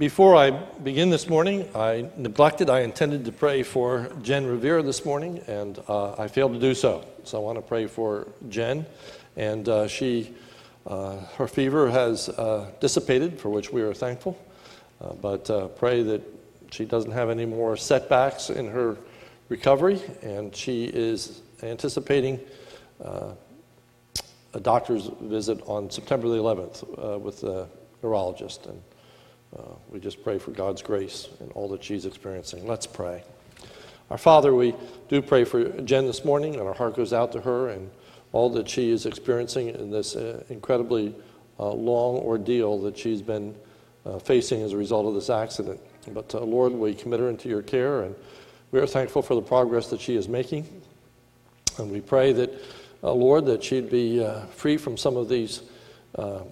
Before I begin this morning, I intended to pray for Jen Revere this morning, and I failed to do so. So I want to pray for Jen, and her fever has dissipated, for which we are thankful, but pray that she doesn't have any more setbacks in her recovery, and she is anticipating a doctor's visit on September the 11th with a neurologist, and we just pray for God's grace and all that she's experiencing. Let's pray. Our Father, we do pray for Jen this morning, and our heart goes out to her and all that she is experiencing in this incredibly long ordeal that she's been facing as a result of this accident. But Lord, we commit her into your care, and we are thankful for the progress that she is making. And we pray that, Lord, that she'd be free from some of these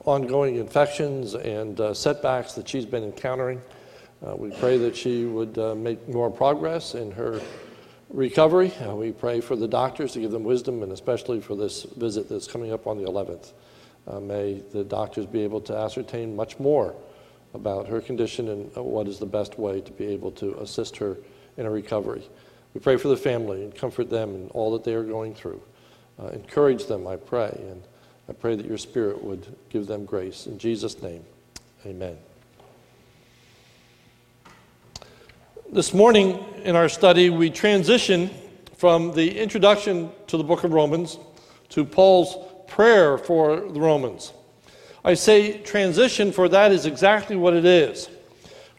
ongoing infections and setbacks that she's been encountering. We pray that she would make more progress in her recovery. We pray for the doctors to give them wisdom, and especially for this visit that's coming up on the 11th. May the doctors be able to ascertain much more about her condition and what is the best way to be able to assist her in her recovery. We pray for the family and comfort them in all that they are going through. Encourage them, I pray, and I pray that your Spirit would give them grace. In Jesus' name, amen. This morning in our study, we transition from the introduction to the book of Romans to Paul's prayer for the Romans. I say transition, for that is exactly what it is.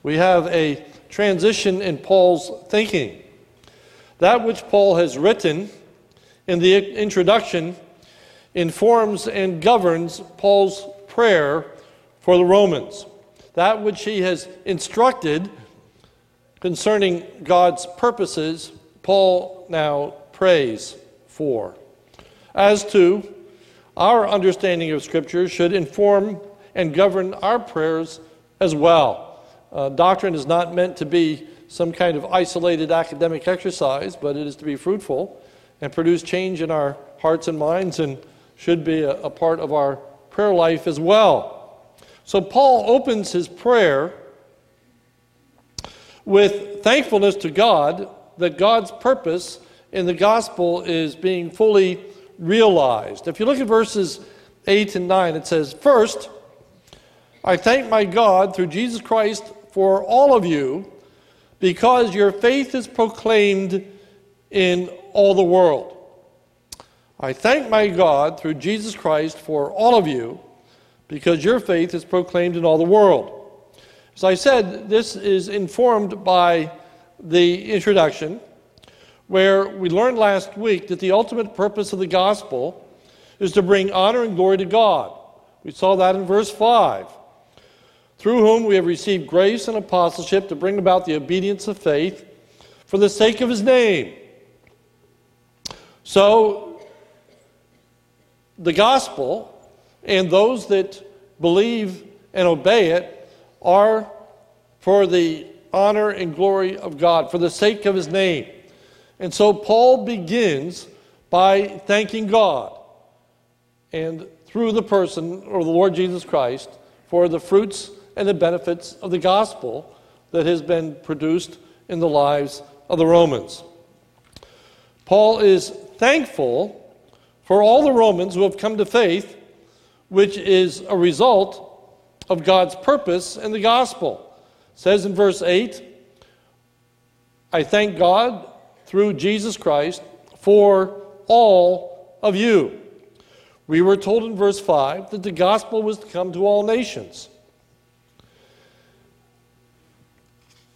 We have a transition in Paul's thinking. That which Paul has written in the introduction informs and governs Paul's prayer for the Romans. That which he has instructed concerning God's purposes, Paul now prays for. As to our understanding of Scripture should inform and govern our prayers as well. Doctrine is not meant to be some kind of isolated academic exercise, but it is to be fruitful and produce change in our hearts and minds, and should be a part of our prayer life as well. So Paul opens his prayer with thankfulness to God that God's purpose in the gospel is being fully realized. If you look at verses 8 and 9, it says, "First, I thank my God through Jesus Christ for all of you, because your faith is proclaimed in all the world. I thank my God through Jesus Christ for all of you, because your faith is proclaimed in all the world." As I said, this is informed by the introduction, where we learned last week that the ultimate purpose of the gospel is to bring honor and glory to God. We saw that in verse 5. "Through whom we have received grace and apostleship to bring about the obedience of faith for the sake of his name." So, the gospel and those that believe and obey it are for the honor and glory of God, for the sake of his name. And so Paul begins by thanking God, and through the person or the Lord Jesus Christ, for the fruits and the benefits of the gospel that has been produced in the lives of the Romans. Paul is thankful for all the Romans who have come to faith, which is a result of God's purpose in the gospel. It says in verse 8, "I thank God through Jesus Christ for all of you." We were told in verse 5 that the gospel was to come to all nations.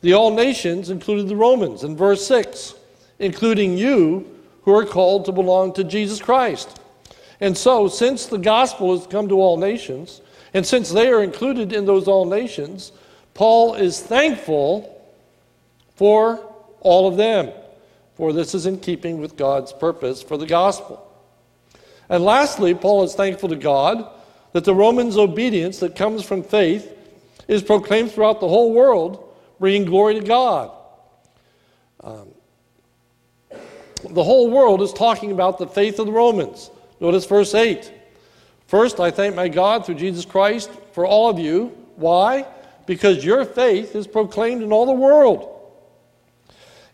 The all nations included the Romans in verse 6, including you, who are called to belong to Jesus Christ. And so, since the gospel has come to all nations, and since they are included in those all nations, Paul is thankful for all of them, for this is in keeping with God's purpose for the gospel. And lastly, Paul is thankful to God that the Romans' obedience that comes from faith is proclaimed throughout the whole world, bringing glory to God. The whole world is talking about the faith of the Romans. Notice verse 8. "First, I thank my God through Jesus Christ for all of you." Why? because your faith is proclaimed in all the world.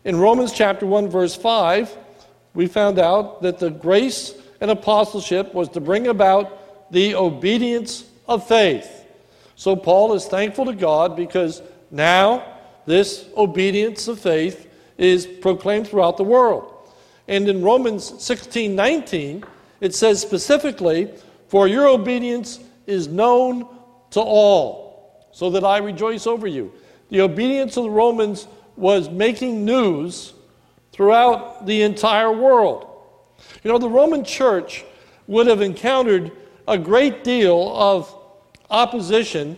In Romans chapter 1, verse 5, we found out that the grace and apostleship was to bring about the obedience of faith. So Paul is thankful to God because now this obedience of faith is proclaimed throughout the world. And in Romans 16:19, it says specifically, "For your obedience is known to all, so that I rejoice over you." The obedience of the Romans was making news throughout the entire world. You know, the Roman church would have encountered a great deal of opposition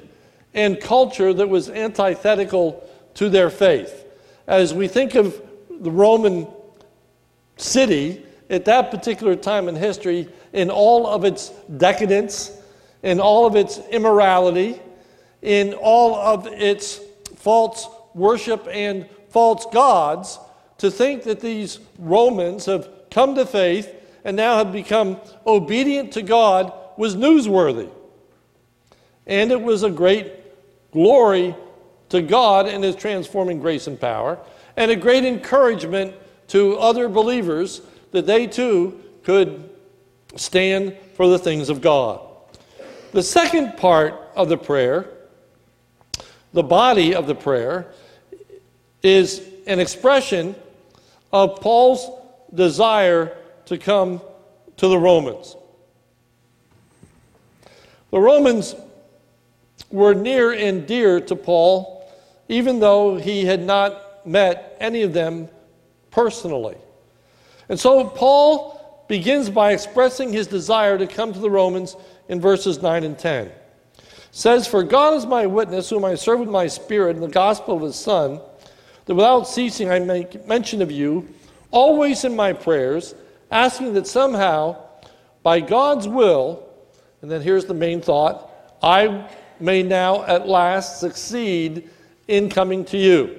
and culture that was antithetical to their faith. As we think of the Roman city at that particular time in history, in all of its decadence, in all of its immorality, in all of its false worship and false gods, to think that these Romans have come to faith and now have become obedient to God was newsworthy. And it was a great glory to God in His transforming grace and power, and a great encouragement to other believers that they too could stand for the things of God. The second part of the prayer, the body of the prayer, is an expression of Paul's desire to come to the Romans. The Romans were near and dear to Paul, even though he had not met any of them personally. And so Paul begins by expressing his desire to come to the Romans in verses 9 and 10. It says, "For God is my witness, whom I serve with my spirit in the gospel of His Son, that without ceasing I make mention of you, always in my prayers, asking that somehow, by God's will," and then here's the main thought, "I may now at last succeed in coming to you."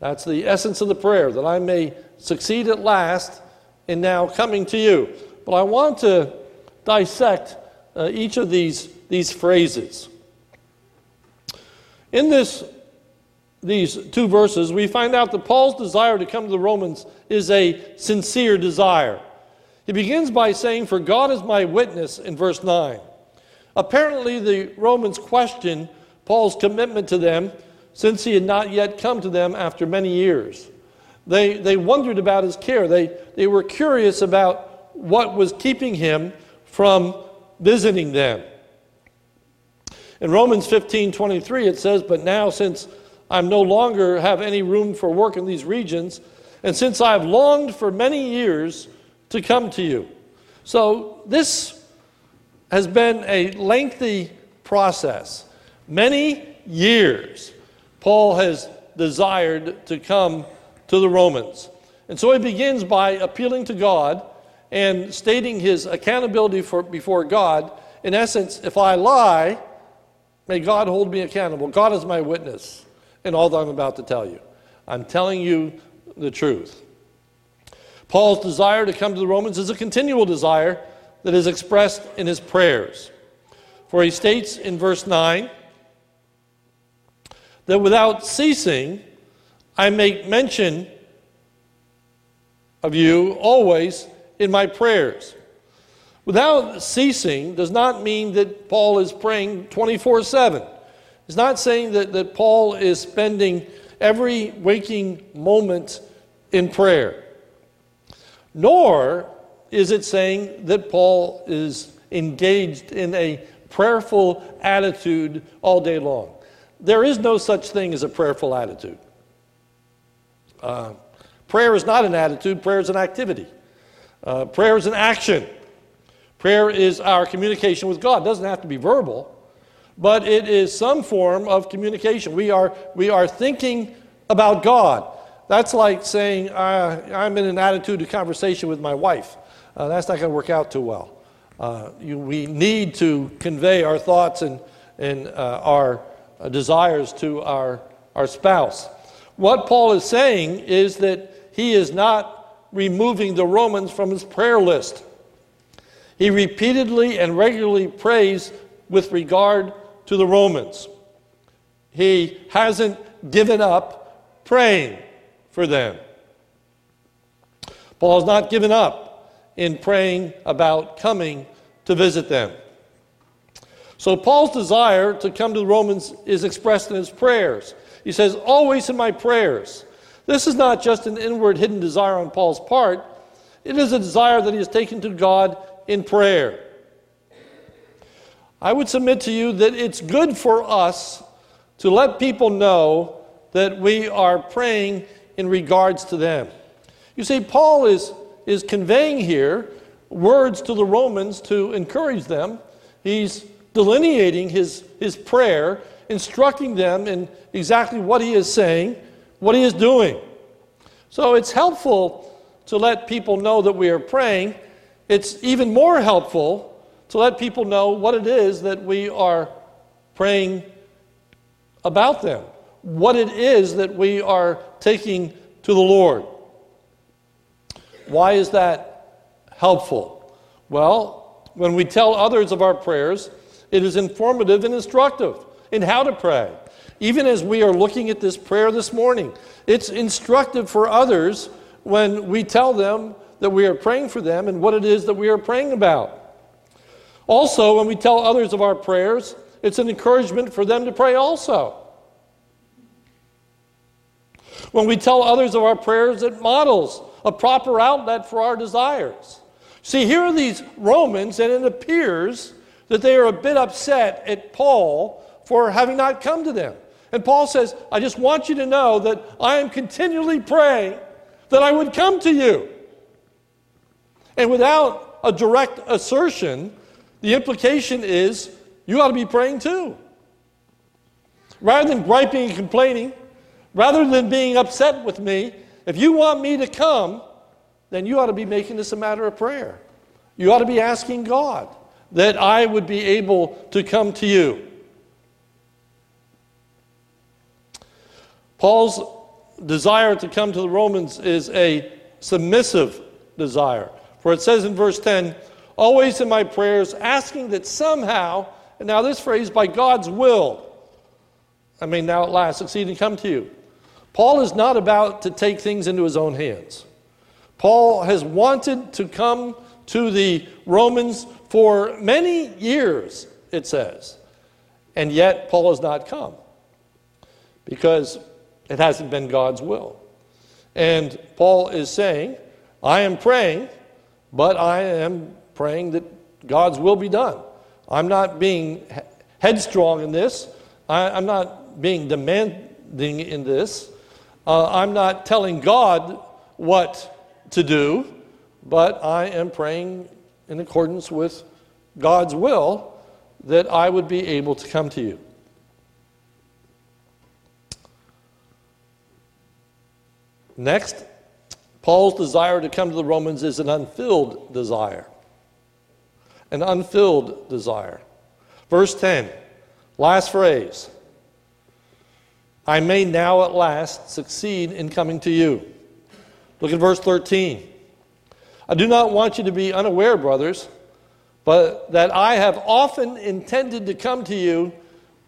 That's the essence of the prayer, that I may succeed at last in now coming to you. But I want to dissect each of these phrases. In these two verses, we find out that Paul's desire to come to the Romans is a sincere desire. He begins by saying, "For God is my witness," in verse 9. Apparently, the Romans questioned Paul's commitment to them since he had not yet come to them after many years. They wondered about his care. They were curious about what was keeping him from visiting them. In Romans 15:23, it says, "But now, since I no longer have any room for work in these regions, and since I have longed for many years to come to you." So this has been a lengthy process. Many years Paul has desired to come to the Romans. And so he begins by appealing to God and stating his accountability before God. In essence, if I lie, may God hold me accountable. God is my witness in all that I'm about to tell you. I'm telling you the truth. Paul's desire to come to the Romans is a continual desire that is expressed in his prayers. For he states in verse 9, that without ceasing, I make mention of you always in my prayers. Without ceasing does not mean that Paul is praying 24/7. It's not saying that Paul is spending every waking moment in prayer. Nor is it saying that Paul is engaged in a prayerful attitude all day long. There is no such thing as a prayerful attitude. Prayer is not an attitude. Prayer is an activity. Prayer is an action. Prayer is our communication with God. It doesn't have to be verbal, but it is some form of communication. We are thinking about God. That's like saying, I'm in an attitude of conversation with my wife. That's not going to work out too well. We need to convey our thoughts and our desires to our spouse. What Paul is saying is that he is not removing the Romans from his prayer list. He repeatedly and regularly prays with regard to the Romans. He hasn't given up praying for them. Paul's not given up in praying about coming to visit them. So Paul's desire to come to the Romans is expressed in his prayers. He says, always in my prayers. This is not just an inward hidden desire on Paul's part. It is a desire that he has taken to God in prayer. I would submit to you that it's good for us to let people know that we are praying in regards to them. You see, Paul is conveying here words to the Romans to encourage them. He's delineating his prayer, instructing them in exactly what he is saying, what he is doing. So it's helpful to let people know that we are praying. It's even more helpful to let people know what it is that we are praying about them, what it is that we are taking to the Lord. Why is that helpful? Well, when we tell others of our prayers, it is informative and instructive in how to pray. Even as we are looking at this prayer this morning, it's instructive for others when we tell them that we are praying for them and what it is that we are praying about. Also, when we tell others of our prayers, it's an encouragement for them to pray also. When we tell others of our prayers, it models a proper outlet for our desires. See, here are these Romans, and it appears that they are a bit upset at Paul for having not come to them. And Paul says, I just want you to know that I am continually praying that I would come to you. And without a direct assertion, the implication is you ought to be praying too. Rather than griping and complaining, rather than being upset with me, if you want me to come, then you ought to be making this a matter of prayer. You ought to be asking God that I would be able to come to you. Paul's desire to come to the Romans is a submissive desire. For it says in verse 10, always in my prayers, asking that somehow, and now this phrase, by God's will, I may now at last succeed and come to you. Paul is not about to take things into his own hands. Paul has wanted to come to the Romans for many years, it says. And yet Paul has not come because it hasn't been God's will. And Paul is saying, I am praying, but I am praying that God's will be done. I'm not being headstrong in this. I'm not being demanding in this. I'm not telling God what to do, but I am praying in accordance with God's will that I would be able to come to you. Next, Paul's desire to come to the Romans is an unfilled desire. An unfilled desire. Verse 10, last phrase. I may now at last succeed in coming to you. Look at verse 13. I do not want you to be unaware, brothers, but that I have often intended to come to you,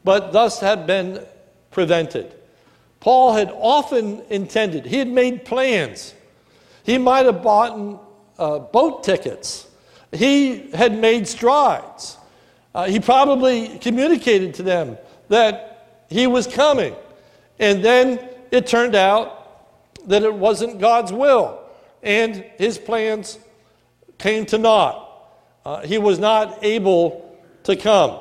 but thus have been prevented. Paul had often intended. He had made plans. He might have bought boat tickets. He had made strides. He probably communicated to them that he was coming. And then it turned out that it wasn't God's will, and his plans came to naught. He was not able to come,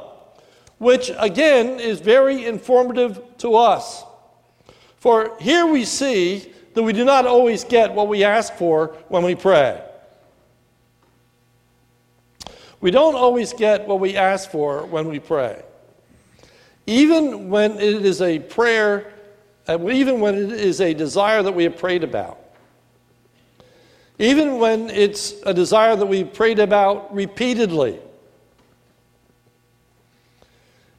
which again is very informative to us. For here we see that we do not always get what we ask for when we pray. We don't always get what we ask for when we pray. Even when it is a prayer, even when it is a desire that we have prayed about, even when it's a desire that we prayed about repeatedly,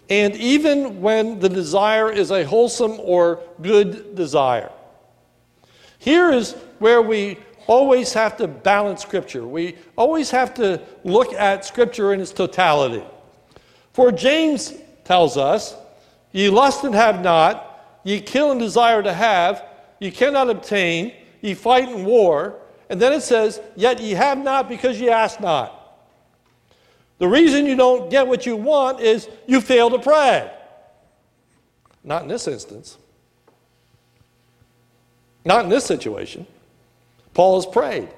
and even when the desire is a wholesome or good desire. Here is where we always have to balance Scripture. We always have to look at Scripture in its totality. For James tells us, Ye lust and have not. Ye kill and desire to have. Ye cannot obtain. Ye fight and war. And then it says, yet ye have not because ye ask not. The reason you don't get what you want is you fail to pray. Not in this instance. Not in this situation. Paul has prayed.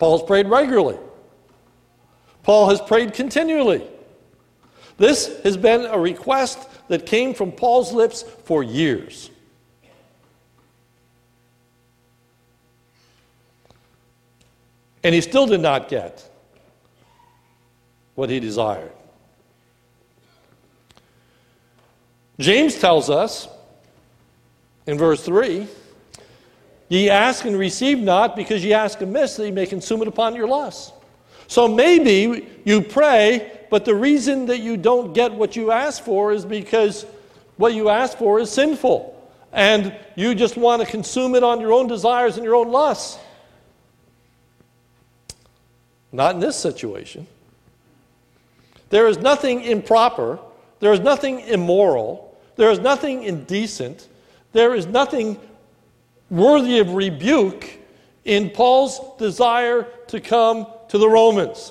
Paul has prayed regularly. Paul has prayed continually. This has been a request that came from Paul's lips for years. And he still did not get what he desired. James tells us in verse 3, ye ask and receive not because ye ask amiss that ye may consume it upon your lusts. So maybe you pray, but the reason that you don't get what you ask for is because what you ask for is sinful. And you just want to consume it on your own desires and your own lusts. Not in this situation. There is nothing improper. There is nothing immoral. There is nothing indecent. There is nothing worthy of rebuke in Paul's desire to come to the Romans.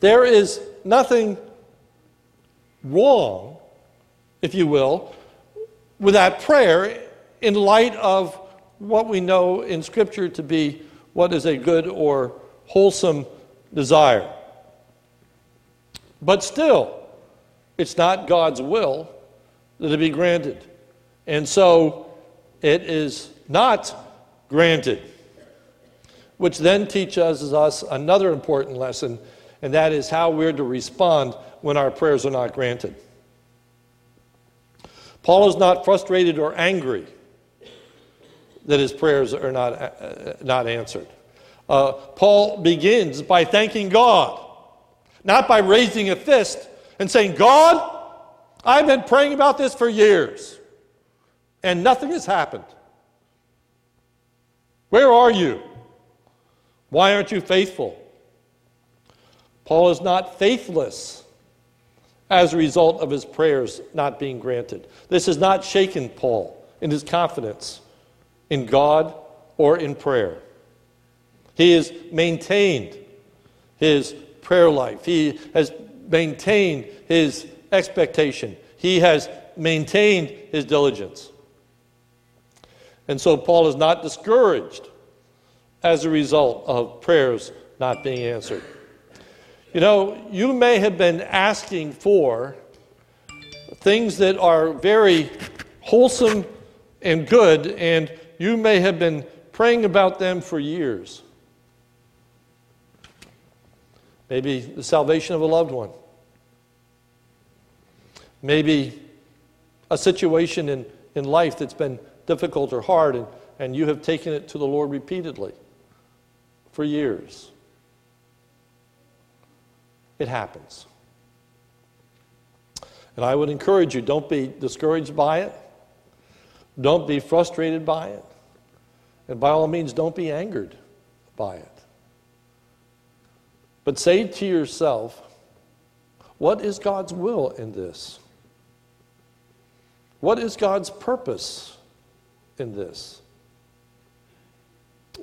There is nothing wrong, if you will, with that prayer in light of what we know in Scripture to be what is a good or wholesome desire. But still, it's not God's will that it be granted. And so it is not granted, which then teaches us another important lesson, and that is how we're to respond when our prayers are not granted. Paul is not frustrated or angry that his prayers are not answered. Paul begins by thanking God, not by raising a fist and saying, God, I've been praying about this for years, and nothing has happened. Where are you? Why aren't you faithful? Paul is not faithless as a result of his prayers not being granted. This has not shaken Paul in his confidence in God or in prayer. He has maintained his prayer life. He has maintained his expectation. He has maintained his diligence. And so Paul is not discouraged as a result of prayers not being answered. You know, you may have been asking for things that are very wholesome and good, and you may have been praying about them for years. Maybe the salvation of a loved one. Maybe a situation in life that's been difficult or hard, and you have taken it to the Lord repeatedly for years. It happens. And I would encourage you, don't be discouraged by it. Don't be frustrated by it. And by all means, don't be angered by it. But say to yourself, what is God's will in this? What is God's purpose in this?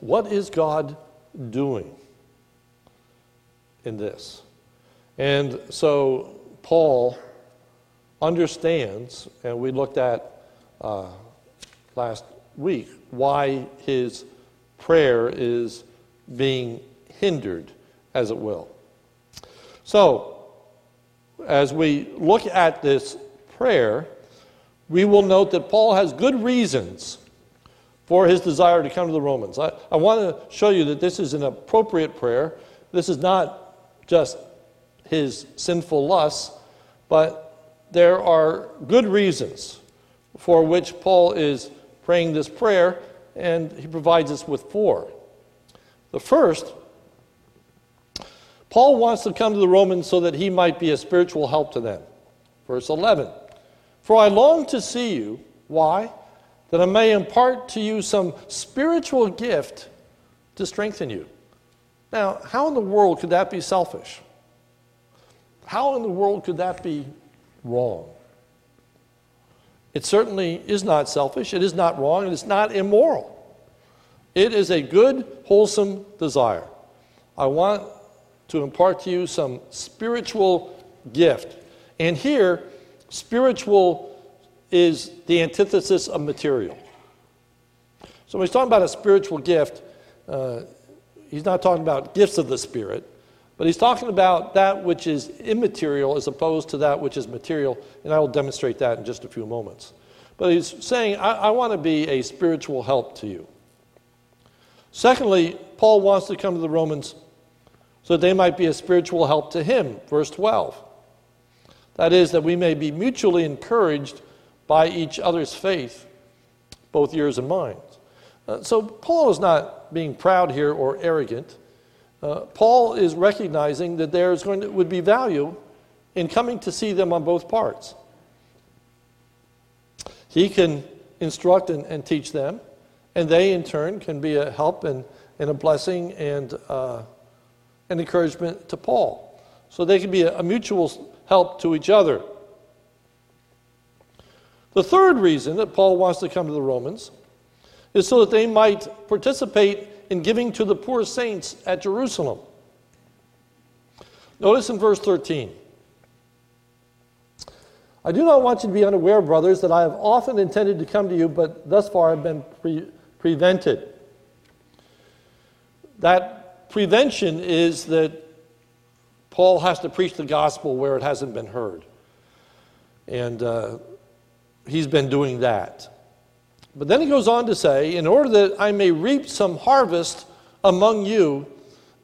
What is God doing in this? And so Paul understands, and we looked at last week, why his prayer is being hindered, as it will. So, as we look at this prayer, we will note that Paul has good reasons for his desire to come to the Romans. I want to show you that this is an appropriate prayer. This is not just his sinful lusts, but there are good reasons for which Paul is praying this prayer, and he provides us with four. The first, Paul wants to come to the Romans so that he might be a spiritual help to them. Verse 11, for I long to see you. Why? That I may impart to you some spiritual gift to strengthen you. Now, how in the world could that be selfish? How in the world could that be wrong? It certainly is not selfish, it is not wrong, and it's not immoral. It is a good, wholesome desire. I want to impart to you some spiritual gift. And here, spiritual is the antithesis of material. So when he's talking about a spiritual gift, he's not talking about gifts of the Spirit, but he's talking about that which is immaterial as opposed to that which is material, and I will demonstrate that in just a few moments. But he's saying, I want to be a spiritual help to you. Secondly, Paul wants to come to the Romans so that they might be a spiritual help to him, verse 12. That is, that we may be mutually encouraged by each other's faith, both yours and mine. So Paul is not being proud here or arrogant. Paul is recognizing that would be value in coming to see them on both parts. He can instruct and teach them, and they, in turn, can be a help and a blessing and an encouragement to Paul. So they can be a mutual help to each other. The third reason that Paul wants to come to the Romans is so that they might participate in giving to the poor saints at Jerusalem. Notice in verse 13. I do not want you to be unaware, brothers, that I have often intended to come to you, but thus far I have been prevented. That prevention is that Paul has to preach the gospel where it hasn't been heard. And he's been doing that. But then he goes on to say, in order that I may reap some harvest among you,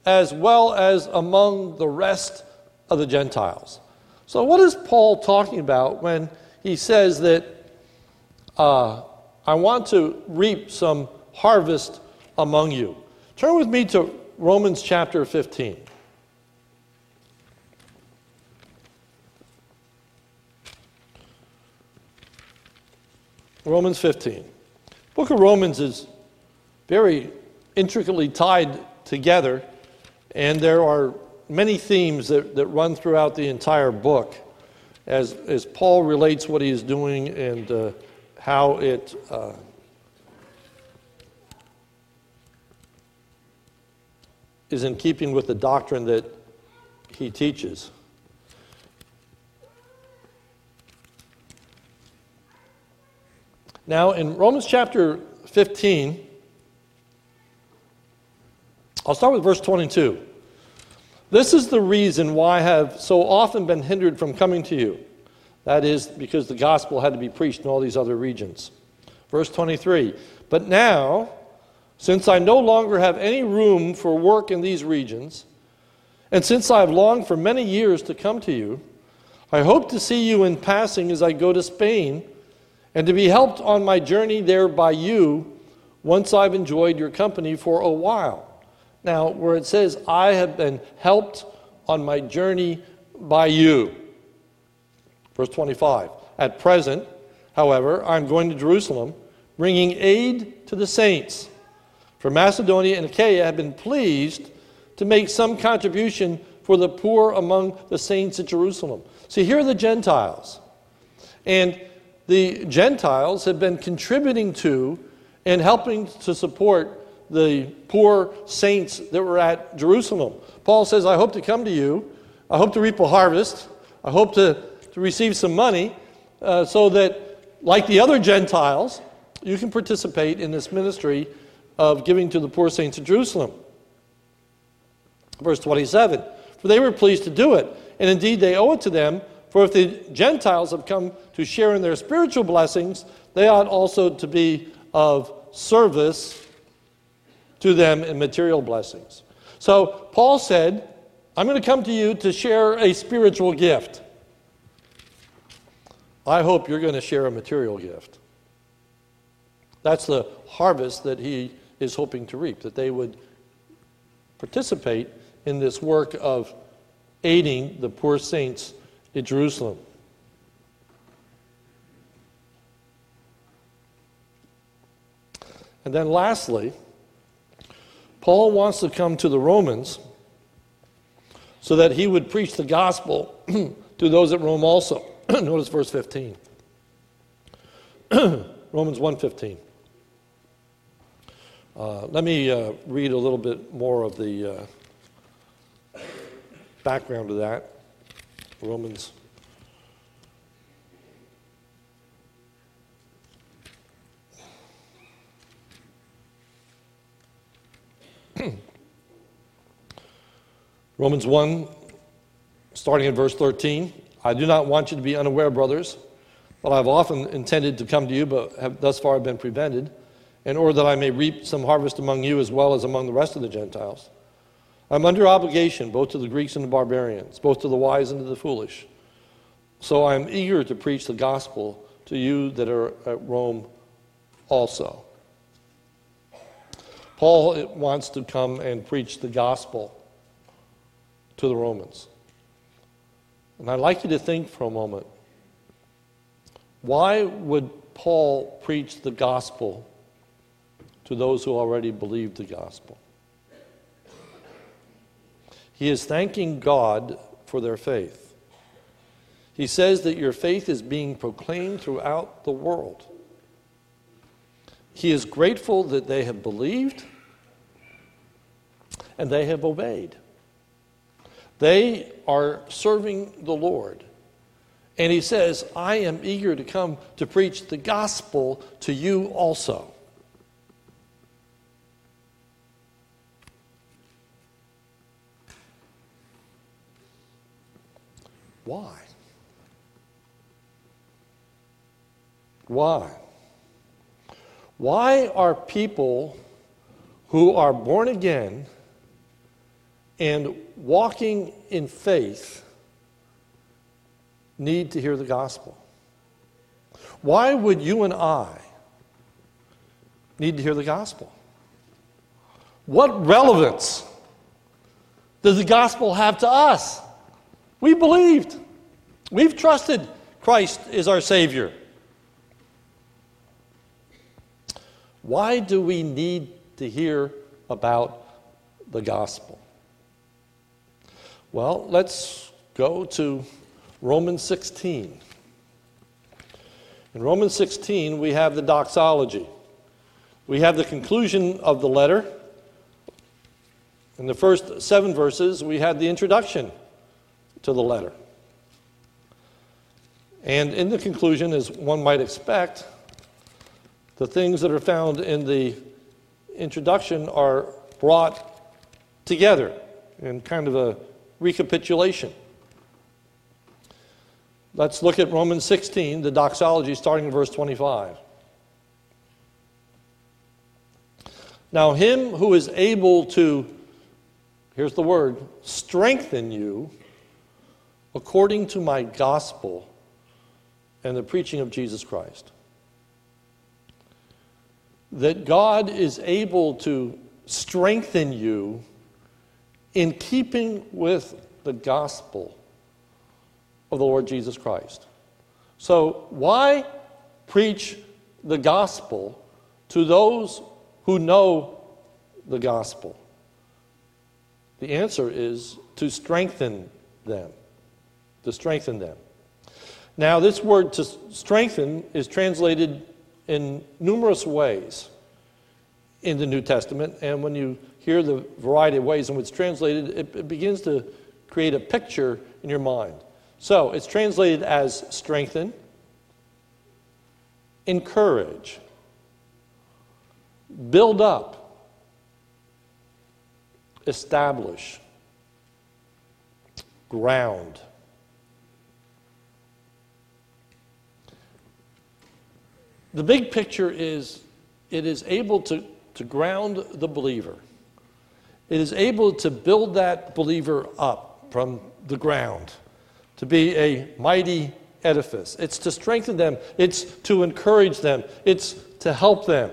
as well as among the rest of the Gentiles. So what is Paul talking about when he says that I want to reap some harvest among you? Turn with me to Romans chapter 15. Romans 15. The book of Romans is very intricately tied together, and there are many themes that run throughout the entire book as Paul relates what he is doing and how it is in keeping with the doctrine that he teaches. Now, in Romans chapter 15, I'll start with verse 22. This is the reason why I have so often been hindered from coming to you. That is, because the gospel had to be preached in all these other regions. Verse 23. But now, since I no longer have any room for work in these regions, and since I have longed for many years to come to you, I hope to see you in passing as I go to Spain, and to be helped on my journey there by you once I've enjoyed your company for a while. Now, where it says, I have been helped on my journey by you. Verse 25. At present, however, I'm going to Jerusalem, bringing aid to the saints. For Macedonia and Achaia have been pleased to make some contribution for the poor among the saints at Jerusalem. See, here are the Gentiles. And the Gentiles have been contributing to and helping to support the poor saints that were at Jerusalem. Paul says, I hope to come to you. I hope to reap a harvest. I hope to receive some money so that, like the other Gentiles, you can participate in this ministry of giving to the poor saints of Jerusalem. Verse 27, for they were pleased to do it, and indeed they owe it to them. For if the Gentiles have come to share in their spiritual blessings, they ought also to be of service to them in material blessings. So Paul said, I'm going to come to you to share a spiritual gift. I hope you're going to share a material gift. That's the harvest that he is hoping to reap, that they would participate in this work of aiding the poor saints in Jerusalem. And then lastly, Paul wants to come to the Romans so that he would preach the gospel to those at Rome also. Notice verse 15. Romans 1:15. Let me read a little bit more of the background to that. Romans. Romans 1, starting at verse 13. I do not want you to be unaware, brothers, that I have often intended to come to you, but have thus far been prevented, in order that I may reap some harvest among you as well as among the rest of the Gentiles. I'm under obligation both to the Greeks and the barbarians, both to the wise and to the foolish. So I am eager to preach the gospel to you that are at Rome also. Paul wants to come and preach the gospel to the Romans. And I'd like you to think for a moment. Why would Paul preach the gospel to those who already believed the gospel? He is thanking God for their faith. He says that your faith is being proclaimed throughout the world. He is grateful that they have believed and they have obeyed. They are serving the Lord. And he says, I am eager to come to preach the gospel to you also. Why? Why? Why are people who are born again and walking in faith need to hear the gospel? Why would you and I need to hear the gospel? What relevance does the gospel have to us? We believed. We've trusted Christ is our Savior. Why do we need to hear about the gospel? Well, let's go to Romans 16. In Romans 16, we have the doxology. We have the conclusion of the letter. In the first 7 verses, we have the introduction to the letter. And in the conclusion, as one might expect, the things that are found in the introduction are brought together in kind of a recapitulation. Let's look at Romans 16, the doxology, starting in verse 25. Now him who is able to, here's the word, strengthen you according to my gospel and the preaching of Jesus Christ. That God is able to strengthen you in keeping with the gospel of the Lord Jesus Christ. So why preach the gospel to those who know the gospel? The answer is to strengthen them. To strengthen them. Now this word to strengthen is translated in numerous ways in the New Testament, and when you hear the variety of ways in which it's translated, it begins to create a picture in your mind. So it's translated as strengthen, encourage, build up, establish, ground. The big picture is it is able to ground the believer. It is able to build that believer up from the ground, to be a mighty edifice. It's to strengthen them. It's to encourage them. It's to help them.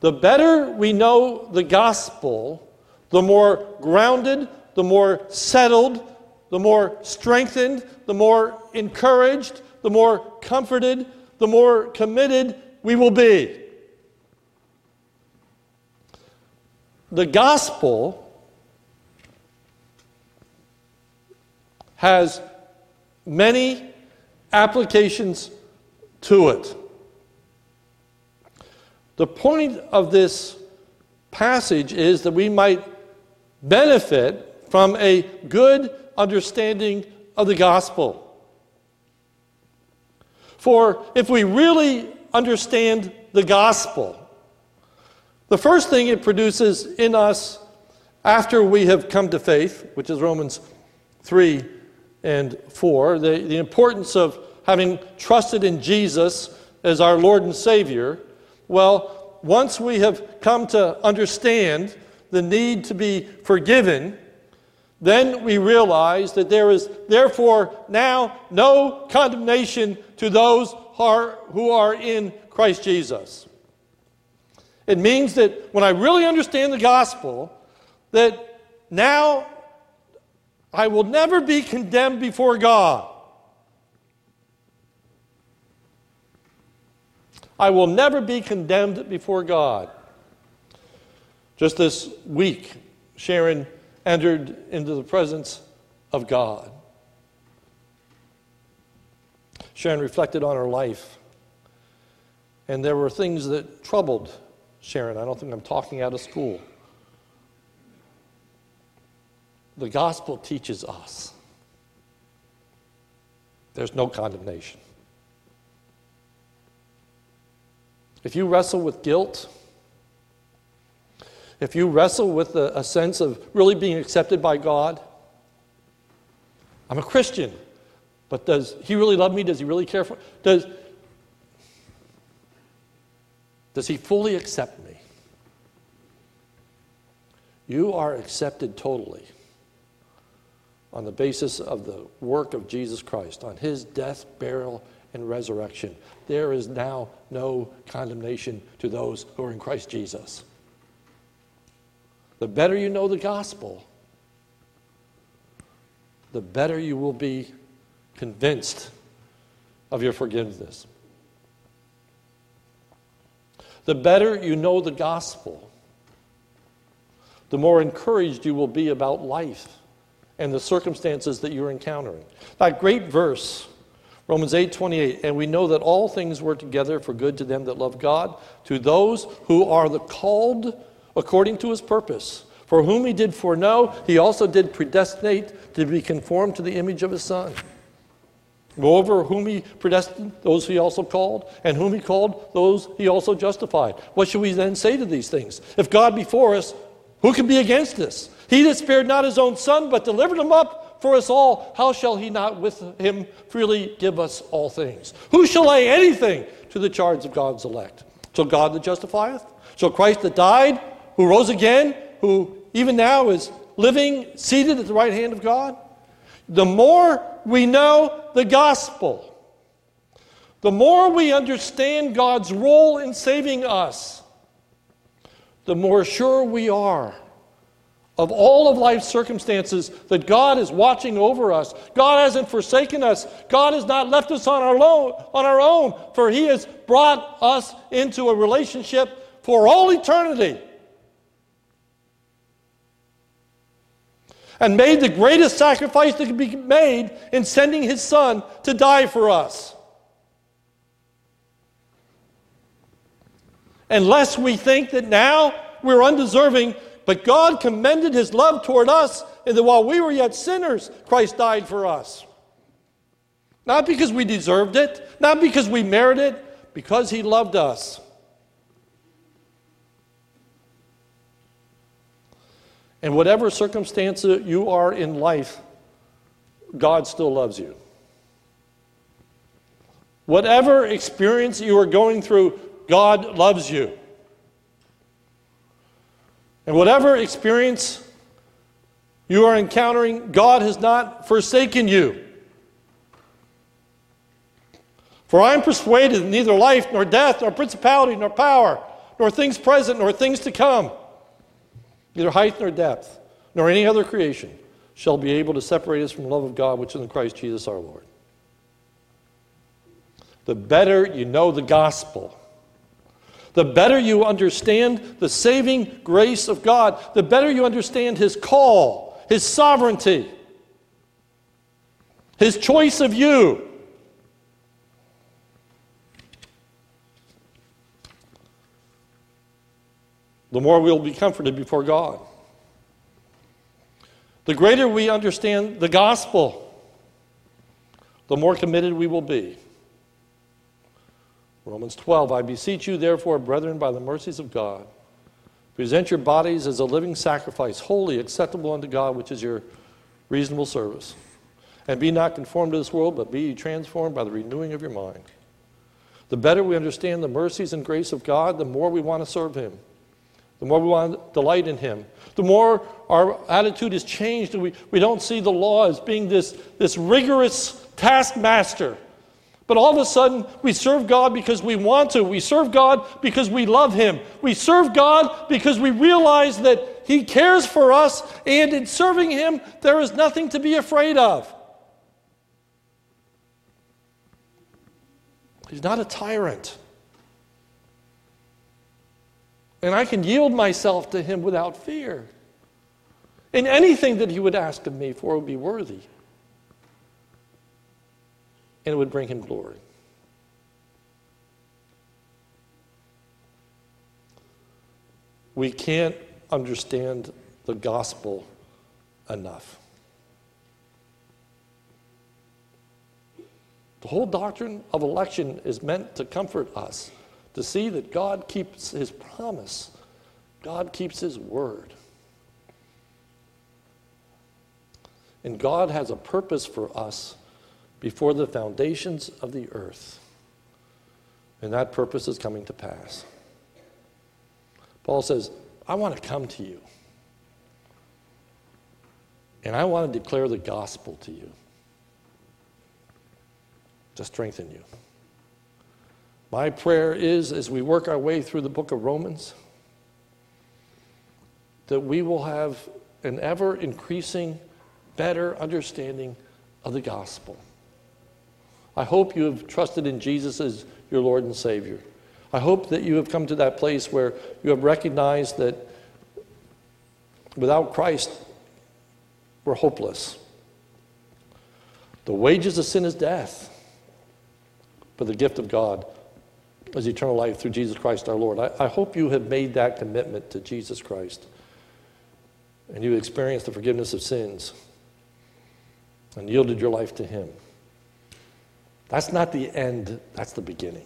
The better we know the gospel, the more grounded, the more settled, the more strengthened, the more encouraged, the more comforted, the more committed we will be. The gospel has many applications to it. The point of this passage is that we might benefit from a good understanding of the gospel. For if we really understand the gospel, the first thing it produces in us after we have come to faith, which is Romans 3 and 4, the importance of having trusted in Jesus as our Lord and Savior. Well, once we have come to understand the need to be forgiven, then we realize that there is therefore now no condemnation to those who are in Christ Jesus. It means that when I really understand the gospel, that now I will never be condemned before God. I will never be condemned before God. Just this week, Sharon entered into the presence of God. Sharon reflected on her life, and there were things that troubled Sharon. I don't think I'm talking out of school. The gospel teaches us there's no condemnation. If you wrestle with guilt, if you wrestle with a sense of really being accepted by God, I'm a Christian, but does he really love me? Does he really care for me? Does he fully accept me? You are accepted totally on the basis of the work of Jesus Christ, on his death, burial, and resurrection. There is now no condemnation to those who are in Christ Jesus. The better you know the gospel, the better you will be convinced of your forgiveness. The better you know the gospel, the more encouraged you will be about life and the circumstances that you're encountering. That great verse, Romans 8:28, and we know that all things work together for good to them that love God, to those who are the called according to his purpose, for whom he did foreknow, he also did predestinate to be conformed to the image of his Son. Moreover, whom he predestined, those he also called, and whom he called, those he also justified. What should we then say to these things? If God be for us, who can be against us? He that spared not his own Son, but delivered him up for us all, how shall he not with him freely give us all things? Who shall lay anything to the charge of God's elect? Shall God that justifieth? Shall Christ that died, who rose again, who even now is living, seated at the right hand of God? The more we know the gospel, the more we understand God's role in saving us, the more sure we are of all of life's circumstances that God is watching over us. God hasn't forsaken us. God has not left us on our own, for he has brought us into a relationship for all eternity and made the greatest sacrifice that could be made in sending his Son to die for us. Unless we think that now we're undeserving, but God commended his love toward us, and that while we were yet sinners, Christ died for us. Not because we deserved it, not because we merited it, because he loved us. And whatever circumstance you are in life, God still loves you. Whatever experience you are going through, God loves you. And whatever experience you are encountering, God has not forsaken you. For I am persuaded that neither life, nor death, nor principality, nor power, nor things present, nor things to come, neither height nor depth, nor any other creation, shall be able to separate us from the love of God which is in Christ Jesus our Lord. The better you know the gospel, the better you understand the saving grace of God, the better you understand his call, his sovereignty, His choice of you. The more we'll be comforted before God. The greater we understand the gospel, the more committed we will be. Romans 12, I beseech you, therefore, brethren, by the mercies of God, present your bodies as a living sacrifice, holy, acceptable unto God, which is your reasonable service. And be not conformed to this world, but be ye transformed by the renewing of your mind. The better we understand the mercies and grace of God, the more we want to serve Him. The more we want to delight in Him. The more our attitude is changed. We don't see the law as being this rigorous taskmaster. But all of a sudden, we serve God because we want to. We serve God because we love Him. We serve God because we realize that He cares for us, and in serving Him, there is nothing to be afraid of. He's not a tyrant. And I can yield myself to Him without fear. And anything that He would ask of me for would be worthy. And it would bring Him glory. We can't understand the gospel enough. The whole doctrine of election is meant to comfort us. To see that God keeps His promise. God keeps His word. And God has a purpose for us before the foundations of the earth. And that purpose is coming to pass. Paul says, I want to come to you. And I want to declare the gospel to you. To strengthen you. My prayer is, as we work our way through the book of Romans, that we will have an ever-increasing, better understanding of the gospel. I hope you have trusted in Jesus as your Lord and Savior. I hope that you have come to that place where you have recognized that without Christ, we're hopeless. The wages of sin is death, but the gift of God is eternal life through Jesus Christ our Lord. I hope you have made that commitment to Jesus Christ and you experienced the forgiveness of sins and yielded your life to Him. That's not the end, that's the beginning.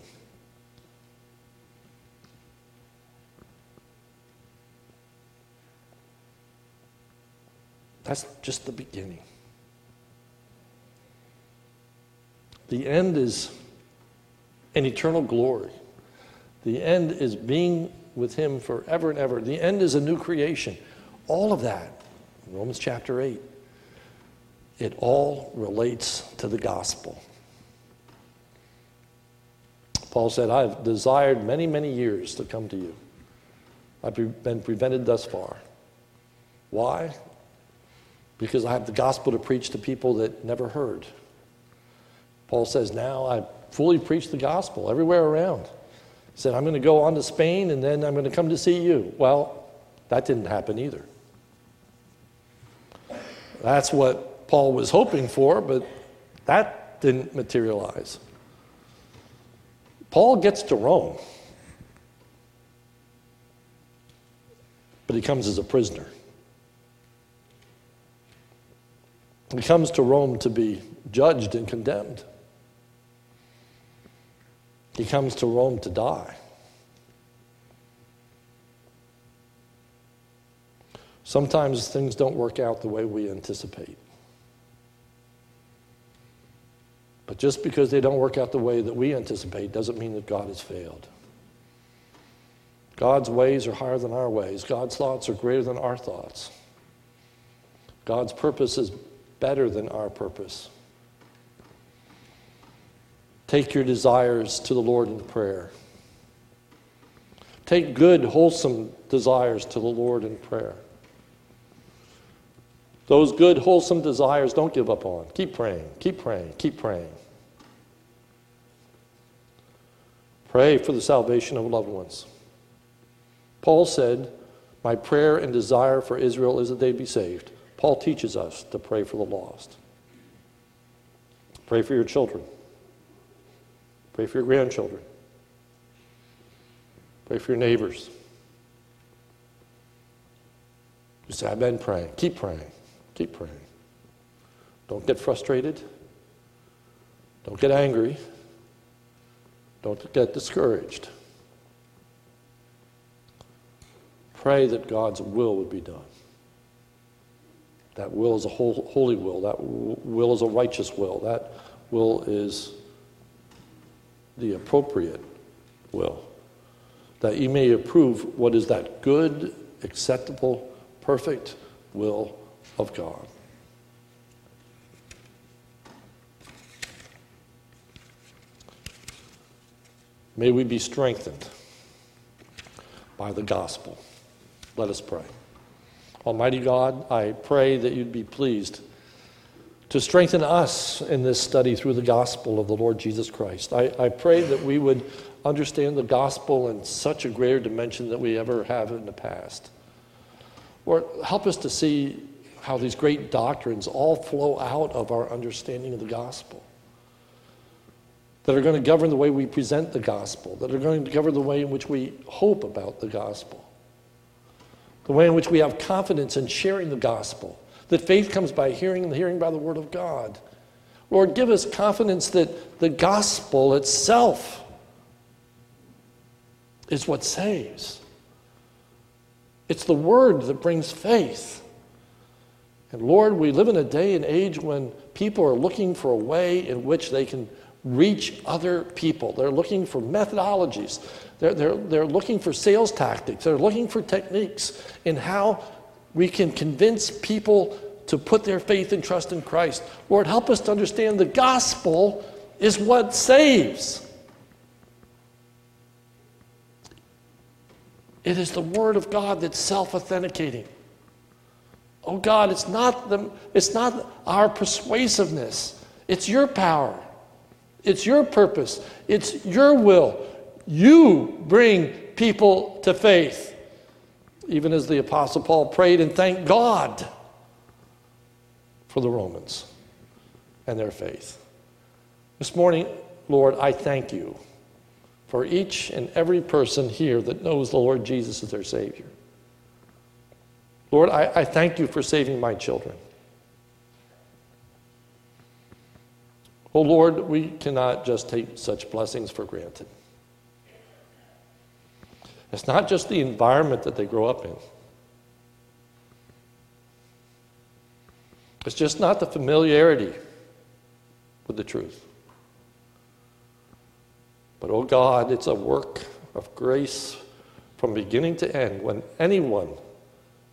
That's just the beginning. The end is an eternal glory. The end is being with Him forever and ever. The end is a new creation. All of that, Romans chapter 8, it all relates to the gospel. Paul said, I have desired many, many years to come to you. I've been prevented thus far. Why? Because I have the gospel to preach to people that never heard. Paul says, now I've fully preached the gospel everywhere around. He said, I'm going to go on to Spain and then I'm going to come to see you. Well, that didn't happen either. That's what Paul was hoping for, but that didn't materialize. Paul gets to Rome, but he comes as a prisoner. He comes to Rome to be judged and condemned. He comes to Rome to die. Sometimes things don't work out the way we anticipate. But just because they don't work out the way that we anticipate doesn't mean that God has failed. God's ways are higher than our ways. God's thoughts are greater than our thoughts. God's purpose is better than our purpose. Take your desires to the Lord in prayer. Take good, wholesome desires to the Lord in prayer. Those good, wholesome desires, don't give up on. Keep praying, keep praying, keep praying. Pray for the salvation of loved ones. Paul said, my prayer and desire for Israel is that they be saved. Paul teaches us to pray for the lost. Pray for your children. Pray for your grandchildren. Pray for your neighbors. Just say, I've been praying. Keep praying. Keep praying. Don't get frustrated. Don't get angry. Don't get discouraged. Pray that God's will would be done. That will is a holy will. That will is a righteous will. That will is the appropriate will. That you may approve what is that good, acceptable, perfect will of God. May we be strengthened by the gospel. Let us pray. Almighty God, I pray that you'd be pleased to strengthen us in this study through the gospel of the Lord Jesus Christ. I pray that we would understand the gospel in such a greater dimension than we ever have in the past. Lord, help us to see how these great doctrines all flow out of our understanding of the gospel, that are going to govern the way we present the gospel, that are going to govern the way in which we hope about the gospel, the way in which we have confidence in sharing the gospel, that faith comes by hearing and hearing by the word of God. Lord, give us confidence that the gospel itself is what saves. It's the word that brings faith. And Lord, we live in a day and age when people are looking for a way in which they can reach other people. They're looking for methodologies. They're looking for sales tactics. They're looking for techniques in how we can convince people to put their faith and trust in Christ. Lord, help us to understand the gospel is what saves. It is the word of God that's self-authenticating. Oh God, it's not our persuasiveness. It's your power. It's your purpose. It's your will. You bring people to faith. Even as the Apostle Paul prayed and thanked God for the Romans and their faith. This morning, Lord, I thank you for each and every person here that knows the Lord Jesus as their Savior. Lord, I thank you for saving my children. Oh Lord, we cannot just take such blessings for granted. It's not just the environment that they grow up in. It's just not the familiarity with the truth. But oh God, it's a work of grace from beginning to end when anyone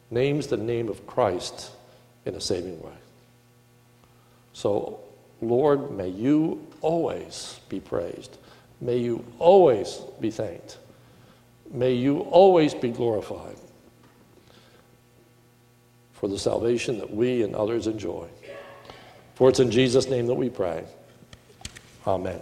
names the name of Christ in a saving way. So, Lord, may you always be praised. May you always be thanked. May you always be glorified for the salvation that we and others enjoy. For it's in Jesus' name that we pray. Amen.